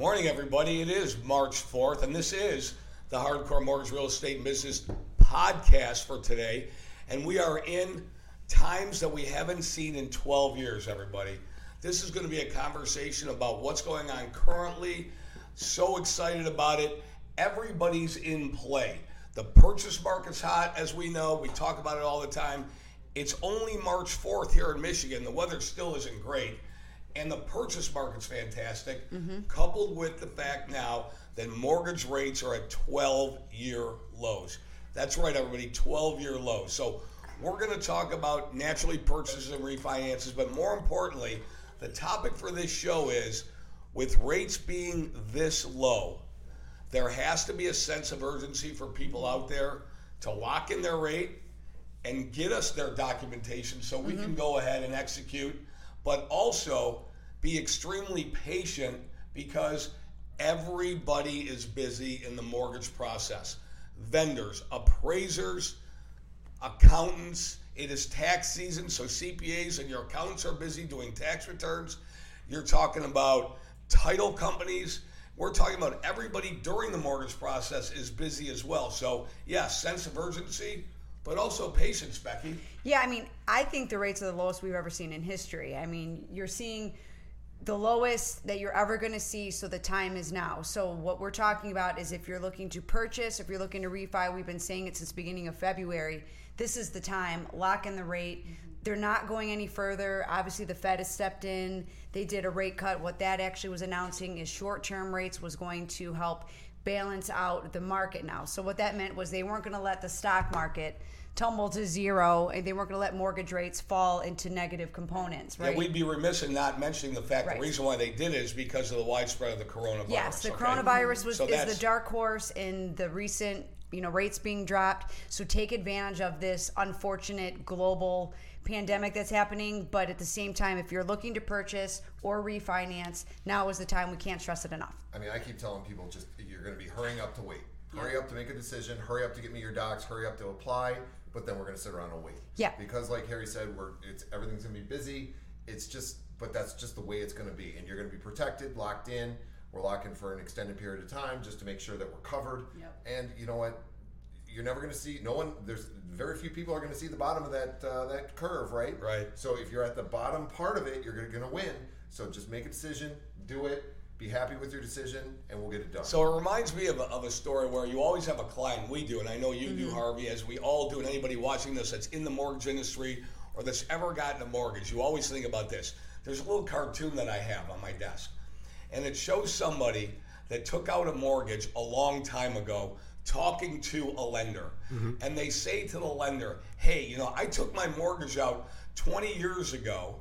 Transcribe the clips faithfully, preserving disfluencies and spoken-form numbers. Morning, everybody. It is March fourth, and this is the Hardcore Mortgage Real Estate and Business podcast for today. And we are in times that we haven't seen in twelve years, everybody. This is going to be a conversation about what's going on currently. So excited about it. Everybody's in play. The purchase market's hot, as we know. We talk about it all the time. It's only March fourth here in Michigan. The weather still isn't great. And the purchase market's fantastic, mm-hmm. coupled with the fact now that mortgage rates are at twelve-year lows. That's right, everybody, twelve-year lows. So we're going to talk about naturally purchases and refinances, but more importantly, the topic for this show is, with rates being this low, there has to be a sense of urgency for people out there to lock in their rate and get us their documentation so we mm-hmm. can go ahead and execute, but also be extremely patient because everybody is busy in the mortgage process. Vendors, appraisers, accountants. It is tax season, so C P As and your accountants are busy doing tax returns. You're talking about title companies. We're talking about everybody during the mortgage process is busy as well. So, yes, sense of urgency, but also patience, Becky. Yeah, I mean, I think the rates are the lowest we've ever seen in history. I mean, you're seeing the lowest that you're ever going to see, so the time is now. So what we're talking about is if you're looking to purchase, if you're looking to refi, we've been saying it since the beginning of February, this is the time, lock in the rate. They're not going any further. Obviously, the Fed has stepped in. They did a rate cut. What that actually was announcing is short-term rates was going to help balance out the market now. So what that meant was they weren't going to let the stock market tumble to zero, and they weren't going to let mortgage rates fall into negative components, right? Yeah, we'd be remiss in not mentioning the fact right. the reason why they did it is because of the widespread of the coronavirus. Yes, the okay? coronavirus was so is the dark horse in the recent, you know, rates being dropped. So take advantage of this unfortunate global pandemic that's happening. But at the same time, if you're looking to purchase or refinance, now is the time. We can't stress it enough. I mean, I keep telling people, just you're going to be hurrying up to wait. Hurry up to make a decision. Hurry up to get me your docs. Hurry up to apply. But then we're going to sit around and wait. Yeah. Because like Harry said, we're it's everything's going to be busy. It's just, but that's just the way it's going to be. And you're going to be protected, locked in. We're locking for an extended period of time just to make sure that we're covered. Yep. And you know what? You're never going to see, no one, there's very few people are going to see the bottom of that uh, that curve, right? Right. So if you're at the bottom part of it, you're going to win. So just make a decision, do it, be happy with your decision, and we'll get it done. So it reminds me of a, of a story where you always have a client, we do, and I know you mm-hmm. do, Harvey, as we all do, and anybody watching this that's in the mortgage industry or that's ever gotten a mortgage, you always think about this. There's a little cartoon that I have on my desk. And it shows somebody that took out a mortgage a long time ago talking to a lender. Mm-hmm. And they say to the lender, hey, you know, I took my mortgage out twenty years ago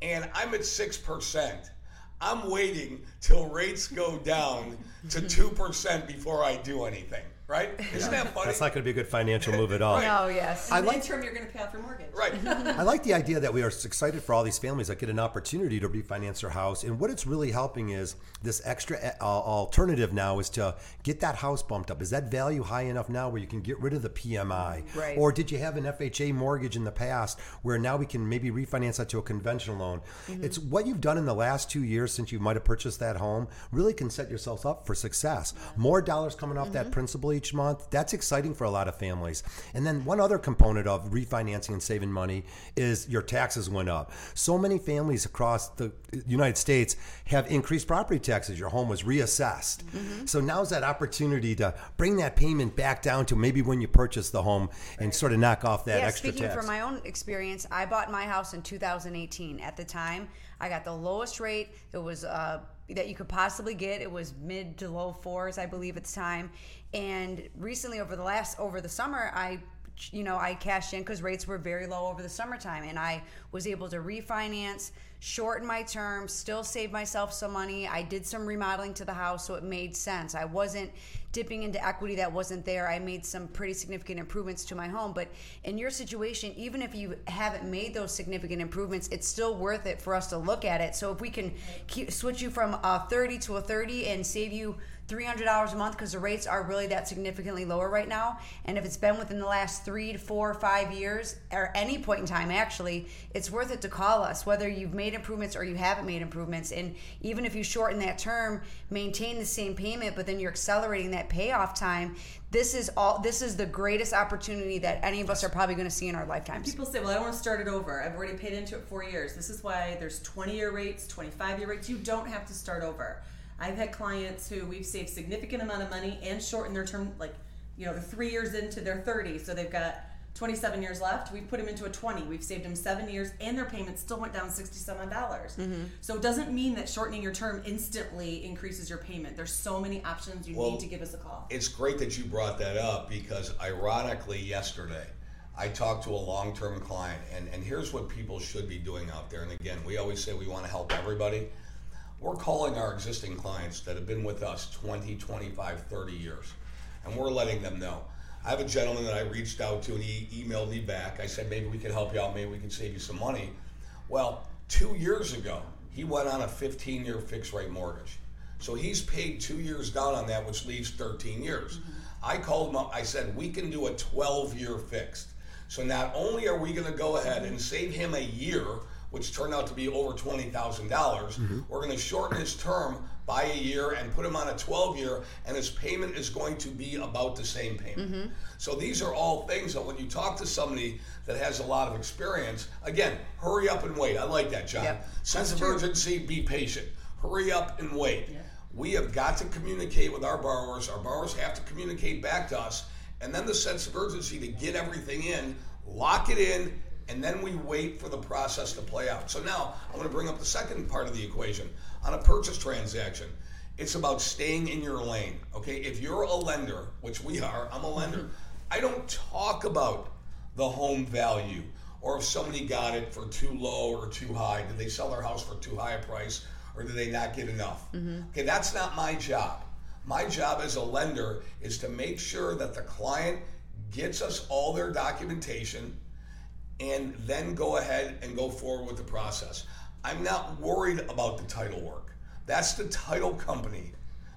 and I'm at six percent. I'm waiting till rates go down to two percent before I do anything. Right? Isn't that funny? That's not going to be a good financial move at all. Right. No, yes. In the like, interim, you're going to pay off your mortgage. Right. I like the idea that we are excited for all these families that get an opportunity to refinance their house. And what it's really helping is this extra uh, alternative now is to get that house bumped up. Is that value high enough now where you can get rid of the P M I? Right. Or did you have an F H A mortgage in the past where now we can maybe refinance that to a conventional loan? Mm-hmm. It's what you've done in the last two years since you might have purchased that home really can set yourself up for success. More dollars coming off mm-hmm. that principal each month. That's exciting for a lot of families. And then one other component of refinancing and saving money is your taxes went up. So many families across the United States have increased property taxes. Your home was reassessed. Mm-hmm. So now's that opportunity to bring that payment back down to maybe when you purchase the home and sort of knock off that yeah, extra speaking tax. Speaking from my own experience, I bought my house in two thousand eighteen. At the time, I got the lowest rate. It was uh, that you could possibly get. It was mid to low fours, I believe, at the time. And recently, over the last over the summer, I, you know, I cashed in because rates were very low over the summertime, and I was able to refinance, shorten my term, still save myself some money. I did some remodeling to the house, so it made sense. I wasn't dipping into equity that wasn't there. I made some pretty significant improvements to my home. But in your situation, even if you haven't made those significant improvements, it's still worth it for us to look at it. So if we can keep, switch you from a thirty to a thirty and save you three hundred dollars a month because the rates are really that significantly lower right now. And if it's been within the last three to four or five years, or any point in time actually, it's worth it to call us, whether you've made improvements or you haven't made improvements. And even if you shorten that term, maintain the same payment, but then you're accelerating that payoff time. This is all. This is the greatest opportunity that any of us are probably going to see in our lifetimes. People say, well, I don't want to start it over. I've already paid into it four years. This is why there's twenty-year rates, twenty-five-year rates. You don't have to start over. I've had clients who we've saved significant amount of money and shortened their term, like, you know, they're three years into their thirty, so they've got twenty-seven years left. We put them into a twenty. We've saved them seven years, and their payment still went down sixty-seven dollars. Mm-hmm. So it doesn't mean that shortening your term instantly increases your payment. There's so many options. You well, need to give us a call. It's great that you brought that up because, ironically, yesterday I talked to a long-term client, and, and here's what people should be doing out there. And again, we always say we want to help everybody. We're calling our existing clients that have been with us twenty, twenty-five, thirty years, and we're letting them know. I have a gentleman that I reached out to, and he emailed me back. I said, maybe we can help you out. Maybe we can save you some money. Well, two years ago, he went on a fifteen-year fixed-rate mortgage. So he's paid two years down on that, which leaves thirteen years. Mm-hmm. I called him up. I said, we can do a twelve-year fixed. So not only are we going to go ahead and save him a year, which turned out to be over twenty thousand dollars. Mm-hmm. We're going to shorten his term by a year and put him on a twelve-year, and his payment is going to be about the same payment. Mm-hmm. So these are all things that when you talk to somebody that has a lot of experience, again, hurry up and wait. I like that, John. Yep. Sense That's of true. urgency, be patient. Hurry up and wait. Yep. We have got to communicate with our borrowers. Our borrowers have to communicate back to us, and then the sense of urgency to get everything in, lock it in, and then we wait for the process to play out. So now I'm going to bring up the second part of the equation. On a purchase transaction, it's about staying in your lane. Okay, if you're a lender, which we are, I'm a lender, I don't talk about the home value or if somebody got it for too low or too high. Did they sell their house for too high a price or did they not get enough? Mm-hmm. Okay, that's not my job. My job as a lender is to make sure that the client gets us all their documentation and then go ahead and go forward with the process. I'm not worried about the title work. That's the title company.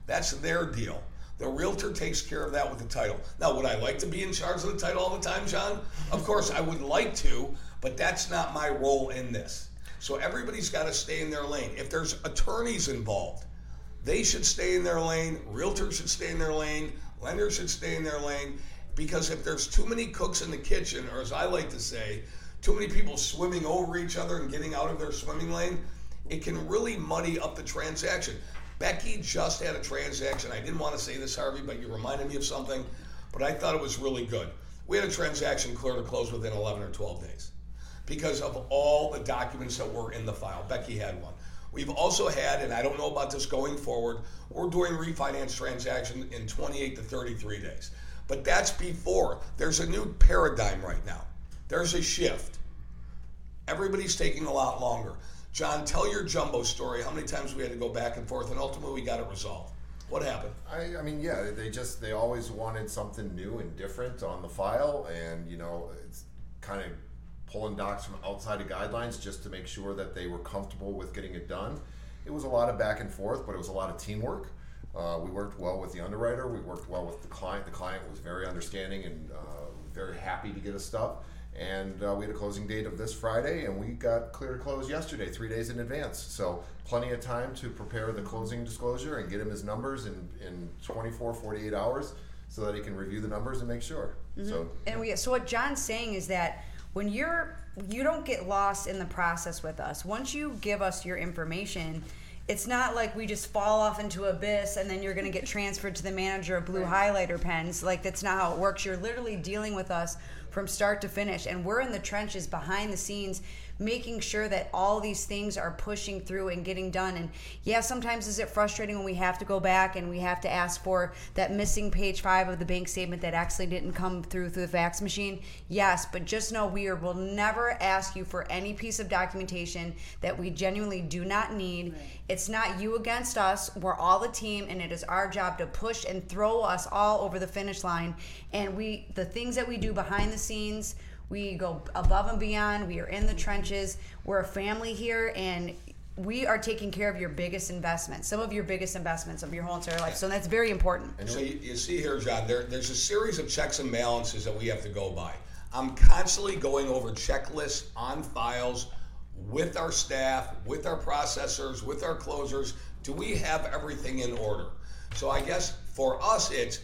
That's their deal. The realtor takes care of that with the title. Now, would I like to be in charge of the title all the time, John? Of course I would like to, but that's not my role in this. So everybody's got to stay in their lane. If there's attorneys involved, they should stay in their lane, realtors should stay in their lane, lenders should stay in their lane, because if there's too many cooks in the kitchen, or as I like to say, too many people swimming over each other and getting out of their swimming lane, it can really muddy up the transaction. Becky just had a transaction. I didn't want to say this, Harvey, but you reminded me of something, but I thought it was really good. We had a transaction clear to close within eleven or twelve days because of all the documents that were in the file. Becky had one. We've also had, and I don't know about this going forward, we're doing refinance transaction in twenty-eight to thirty-three days. But that's before. There's a new paradigm right now. There's a shift. Everybody's taking a lot longer. John, tell your jumbo story. How many times we had to go back and forth, and ultimately we got it resolved. What happened? I, I mean, yeah, they just, they always wanted something new and different on the file, and, you know, it's kind of pulling docs from outside of guidelines just to make sure that they were comfortable with getting it done. It was a lot of back and forth, but it was a lot of teamwork. Uh, we worked well with the underwriter. We worked well with the client. The client was very understanding and uh, very happy to get us stuff. And uh, we had a closing date of this Friday, and we got clear to close yesterday, three days in advance. So plenty of time to prepare the closing disclosure and get him his numbers in, in twenty-four, forty-eight hours so that he can review the numbers and make sure. Mm-hmm. So, and we, so what John's saying is that when you're, you don't get lost in the process with us. Once you give us your information, it's not like we just fall off into abyss and then you're going to get transferred to the manager of blue highlighter pens. Like, that's not how it works. You're literally dealing with us from start to finish, and we're in the trenches behind the scenes making sure that all these things are pushing through and getting done. And yeah, sometimes is it frustrating when we have to go back and we have to ask for that missing page five of the bank statement that actually didn't come through through the fax machine? Yes, but just know we are, will never ask you for any piece of documentation that we genuinely do not need. Right. It's not you against us. We're all a team, and it is our job to push and throw us all over the finish line. And we, the things that we do behind the scenes, we go above and beyond. We are in the trenches. We're a family here, and we are taking care of your biggest investments, some of your biggest investments of your whole entire life. So that's very important. And so you, you see here, John, there, there's a series of checks and balances that we have to go by. I'm constantly going over checklists on files with our staff, with our processors, with our closers. Do we have everything in order? So I guess for us, it's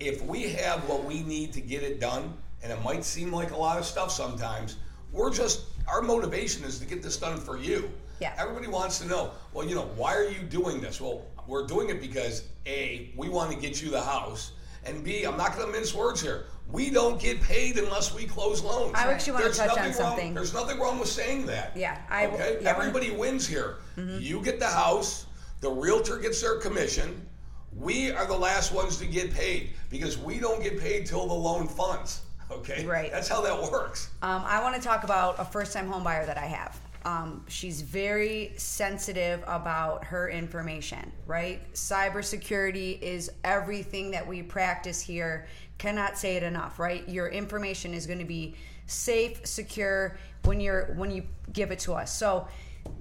if we have what we need to get it done, and it might seem like a lot of stuff sometimes, we're just, our motivation is to get this done for you. Yeah. Everybody wants to know, well, you know, why are you doing this? Well, we're doing it because A, we want to get you the house, and B, I'm not going to mince words here. We don't get paid unless we close loans. I actually want there's to touch on something. Wrong, there's nothing wrong with saying that. Yeah. I, okay. Yeah, everybody I'm, wins here. Mm-hmm. You get the house, the realtor gets their commission. We are the last ones to get paid because we don't get paid till the loan funds. Okay. Right. That's how that works. Um, I want to talk about a first-time home buyer that I have. Um, she's very sensitive about her information, right? Cybersecurity is everything that we practice here. Cannot say it enough, right? Your information is going to be safe, secure when you're when you give it to us. So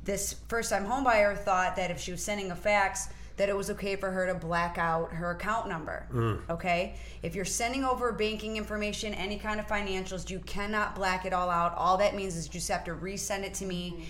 this first-time homebuyer thought that if she was sending a fax, that it was okay for her to black out her account number, mm. okay? If you're sending over banking information, any kind of financials, you cannot black it all out. All that means is you just have to resend it to me,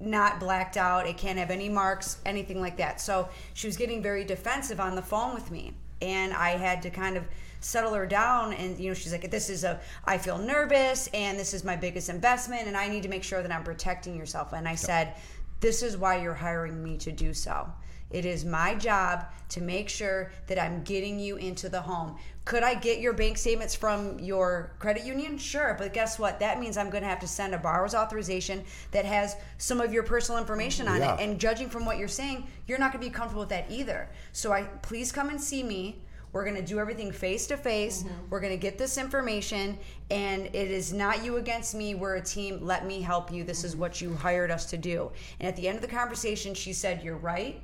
not blacked out. It can't have any marks, anything like that. So she was getting very defensive on the phone with me, and I had to kind of settle her down, and you know, she's like, this is a, I feel nervous, and this is my biggest investment, and I need to make sure that I'm protecting yourself. And I said, this is why you're hiring me to do so. It is my job to make sure that I'm getting you into the home. Could I get your bank statements from your credit union? Sure, but guess what? That means I'm going to have to send a borrower's authorization that has some of your personal information on yeah. it. And judging from what you're saying, you're not going to be comfortable with that either. So I please come and see me. We're going to do everything face-to-face. Mm-hmm. We're going to get this information, and it is not you against me. We're a team. Let me help you. This is what you hired us to do. And at the end of the conversation, she said, you're right.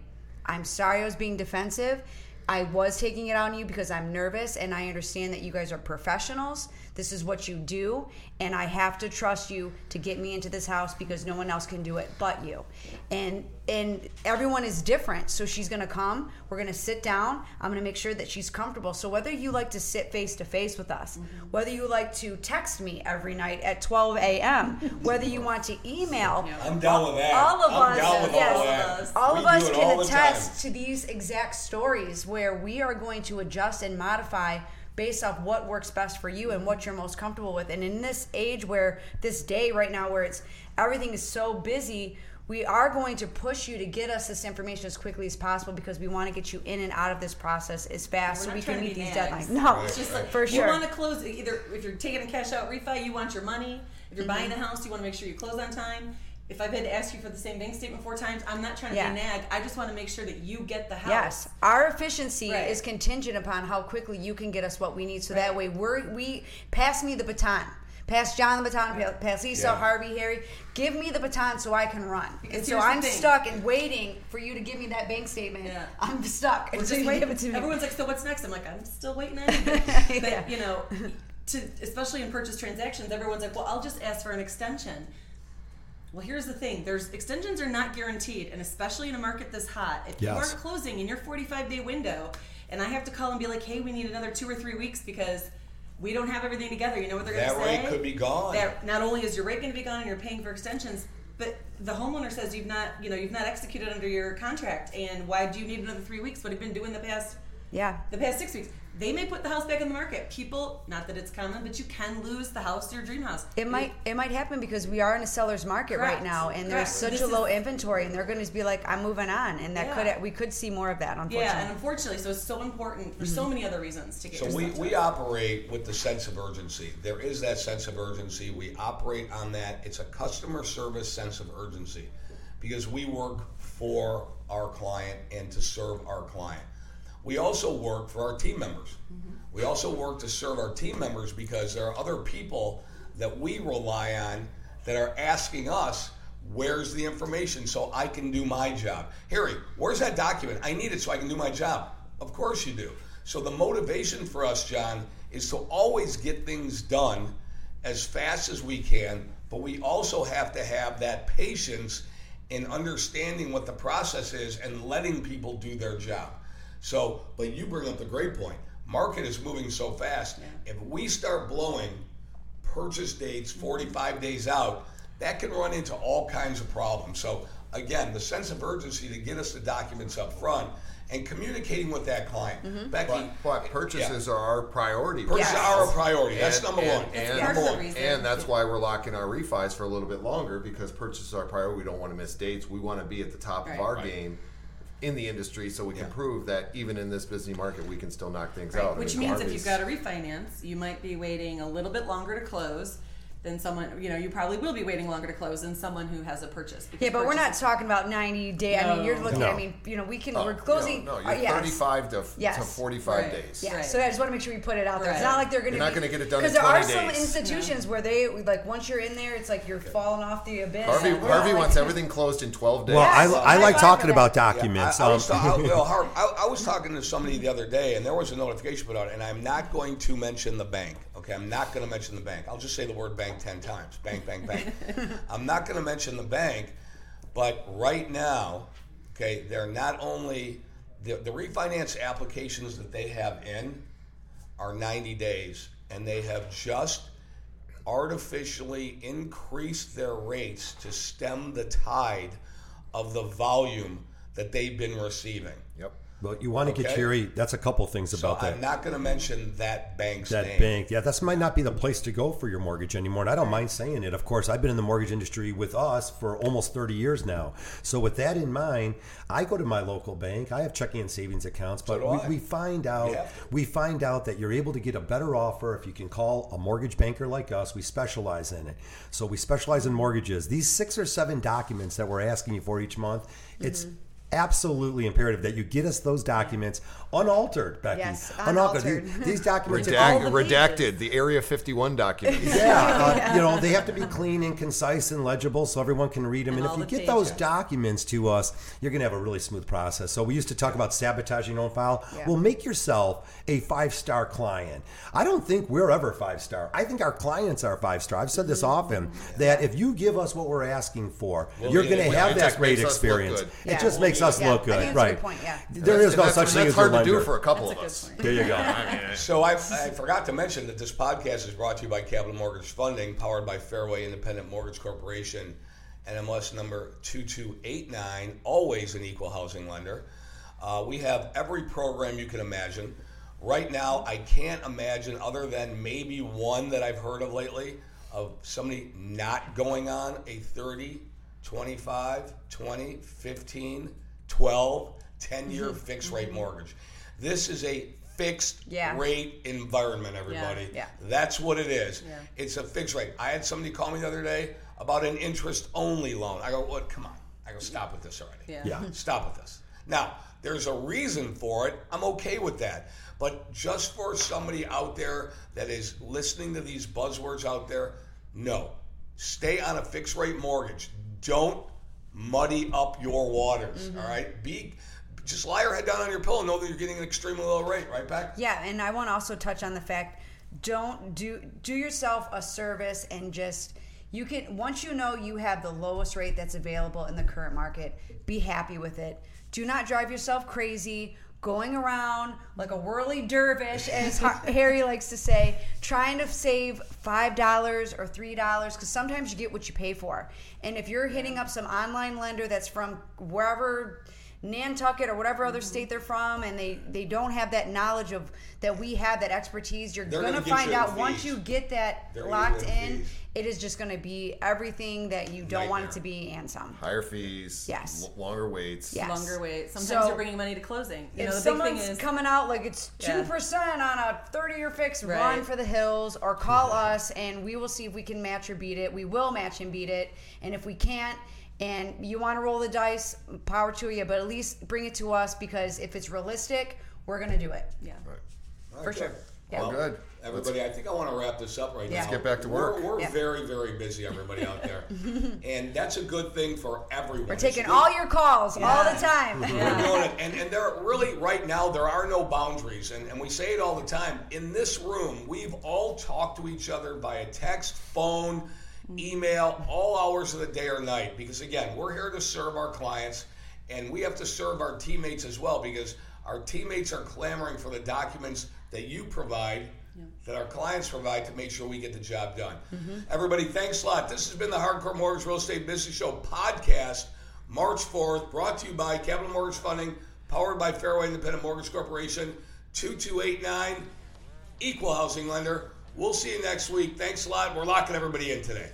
I'm sorry I was being defensive. I was taking it on you because I'm nervous, and I understand that you guys are professionals. This is what you do, and I have to trust you to get me into this house because no one else can do it but you. And and everyone is different, so she's going to come. We're going to sit down. I'm going to make sure that she's comfortable. So whether you like to sit face-to-face with us, mm-hmm. whether you like to text me every night at twelve a.m., whether you want to email. Yeah. I'm down with that. All of I'm us, down with yes, all, yes, all of us can attest to these exact stories where we are going to adjust and modify based off what works best for you and what you're most comfortable with. And in this age where, this day right now where it's everything is so busy, we are going to push you to get us this information as quickly as possible because we want to get you in and out of this process as fast so we can meet these deadlines. No, it's just like, for sure. You want to close, either if you're taking a cash out refi, you want your money. If you're mm-hmm. buying a house, you want to make sure you close on time. If I've had to ask you for the same bank statement four times, I'm not trying to yeah. be nag. I just want to make sure that you get the house. Yes. Our efficiency right. is contingent upon how quickly you can get us what we need. So right. that way, we're, we pass me the baton. Pass John the baton, pass Lisa, yeah. Harvey, Harry. Give me the baton so I can run. Because and so I'm stuck and waiting for you to give me that bank statement. Yeah. I'm stuck. We're just just waiting. It to me. Everyone's like, so what's next? I'm like, I'm still waiting on you. But, yeah. you know, to, especially in purchase transactions, everyone's like, well, I'll just ask for an extension. Well, here's the thing. There's extensions are not guaranteed, and especially in a market this hot. If yes. you aren't closing in your forty-five day window, and I have to call and be like, hey, we need another two or three weeks because we don't have everything together. You know what they're going to say? That rate could be gone. That not only is your rate going to be gone and you're paying for extensions, but the homeowner says you've not, you know, you've not executed under your contract, and why do you need another three weeks? What have you been doing the past, yeah, the past six weeks? They may put the house back in the market. People, not that it's common, but you can lose the house, your dream house. It might it might happen because we are in a seller's market Correct. right now, and there's Correct. such this a low is, inventory, and they're going to be like, I'm moving on, and that yeah. could we could see more of that, unfortunately. Yeah, and unfortunately, so it's so important for mm-hmm. so many other reasons to get So we, we operate with the sense of urgency. There is that sense of urgency. We operate on that. It's a customer service sense of urgency because we work for our client and to serve our client. We also work for our team members. Mm-hmm. We also work to serve our team members because there are other people that we rely on that are asking us, where's the information so I can do my job? Harry, where's that document? I need it so I can do my job. Of course you do. So the motivation for us, John, is to always get things done as fast as we can, but we also have to have that patience and understanding what the process is and letting people do their job. So, but you bring up the great point. Market is moving so fast. Yeah. If we start blowing purchase dates forty-five days out, that can run into all kinds of problems. So again, the sense of urgency to get us the documents up front and communicating with that client. Mm-hmm. Becky, but, but purchases yeah. are our priority. Purchases yes. are our priority. And, that's number and, one. And, that's number one. and that's why we're locking our refis for a little bit longer, because purchases are our priority. We don't want to miss dates. We want to be at the top right. of our right. game in the industry, so we can yeah. prove that even in this busy market, we can still knock things right. out. Which I mean, means if you've got to refinance, you might be waiting a little bit longer to close than someone, you know, you probably will be waiting longer to close than someone who has a purchase. Yeah, but purchase. We're not talking about ninety days. No. I mean, you're looking no. at, I mean, you know, we can, oh, we're closing. No, no you're yes. thirty-five to, yes. to forty-five right. days. Yeah, right. So I just want to make sure we put it out there. Right. It's not like they're going to be. You're not going to get it done in twenty days. Because there are some institutions yeah. where they, like, once you're in there, it's like you're yeah. falling off the abyss. Harvey, Harvey like, wants everything closed in twelve days. Well, yes. I, I, I like talking about documents. Yeah, I, I, was ta- I, well, Harvey, I, I was talking to somebody the other day, and there was a notification put out, and I'm not going to mention the bank. Okay, I'm not going to mention the bank. I'll just say the word bank ten times. Bank, bank, bank. I'm not going to mention the bank, but right now, okay, they're not only, the, the refinance applications that they have in are ninety days, and they have just artificially increased their rates to stem the tide of the volume that they've been receiving. Yep. But you want to okay. get cheery. That's a couple things about so that. I'm not going to mention that bank's that name. That bank. Yeah, that might not be the place to go for your mortgage anymore. And I don't mind saying it. Of course, I've been in the mortgage industry with us for almost thirty years now. So with that in mind, I go to my local bank. I have checking and savings accounts. But so we, we find out yeah. we find out that you're able to get a better offer if you can call a mortgage banker like us. We specialize in it. So we specialize in mortgages. These six or seven documents that we're asking you for each month, mm-hmm. it's absolutely imperative that you get us those documents unaltered, Becky. Yes, unaltered. unaltered. These documents Redact, are redacted. The Area fifty-one documents. Yeah, uh, yeah, you know, they have to be clean and concise and legible so everyone can read them. And, and if you get pages. those documents to us, you're going to have a really smooth process. So we used to talk about sabotaging your own file. Yeah. Well, make yourself a five-star client. I don't think we're ever five-star. I think our clients are five-star. I've said this often that if you give us what we're asking for, well, you're yeah, going to yeah, have that great experience. It yeah. just makes us yeah, look good, right? Point, yeah. There that's, is no such thing as a lender. That's hard to do for a couple that's of a us. Point. There you go. I mean, so I, I forgot to mention that this podcast is brought to you by Capital Mortgage Funding, powered by Fairway Independent Mortgage Corporation, N M L S number two two eight nine, always an equal housing lender. Uh, we have every program you can imagine. Right now, I can't imagine other than maybe one that I've heard of lately of somebody not going on a thirty, twenty-five, twenty, fifteen, twelve, ten-year mm-hmm. fixed rate mm-hmm. mortgage. This is a fixed yeah. rate environment, everybody. Yeah. Yeah. That's what it is. Yeah. It's a fixed rate. I had somebody call me the other day about an interest-only loan. I go, what? Well, come on. I go, stop with this already. Yeah. yeah. Stop with this. Now, there's a reason for it. I'm okay with that. But just for somebody out there that is listening to these buzzwords out there, no. Stay on a fixed rate mortgage. Don't muddy up your waters, mm-hmm. all right? Be just lie your head down on your pillow and know that you're getting an extremely low rate, right, Beck? Yeah, and I want to also touch on the fact, don't do do yourself a service and just, you can, once you know you have the lowest rate that's available in the current market, be happy with it. Do not drive yourself crazy going around like a whirly dervish, as Harry likes to say, trying to save five dollars or three dollars, because sometimes you get what you pay for. And if you're hitting up some online lender that's from wherever, Nantucket or whatever other state they're from, and they, they don't have that knowledge of that we have, that expertise, you're going to find out once you get that locked in, it is just going to be everything that you don't want it to be and some. Higher fees. Yes. L- longer waits. Yes. Longer waits. Sometimes so, you're bringing money to closing. You if know, the someone's big thing is, coming out like it's two percent yeah. on a thirty-year fix, right. run for the hills or call yeah. us, and we will see if we can match or beat it. We will match and beat it. And if we can't, and you want to roll the dice, power to you, but at least bring it to us, because if it's realistic, we're going to do it. Yeah. Right. Right, for good. Sure. Yeah. Well, good. Everybody, let's, I think I want to wrap this up right yeah. now. Let's get back to work. We're, we're yeah. very, very busy, everybody out there. And that's a good thing for everyone. We're taking it's all good. your calls yeah. all the time. Yeah. We're doing it. And, and there are really, right now, there are no boundaries. And, and we say it all the time. In this room, we've all talked to each other via text, phone, email, all hours of the day or night. Because again, we're here to serve our clients, and we have to serve our teammates as well, because our teammates are clamoring for the documents that you provide, yeah. that our clients provide, to make sure we get the job done. Mm-hmm. Everybody, thanks a lot. This has been the Hardcore Mortgage Real Estate Business Show podcast, March fourth, brought to you by Capital Mortgage Funding, powered by Fairway Independent Mortgage Corporation, two two eight nine, Equal Housing Lender. We'll see you next week. Thanks a lot. We're locking everybody in today.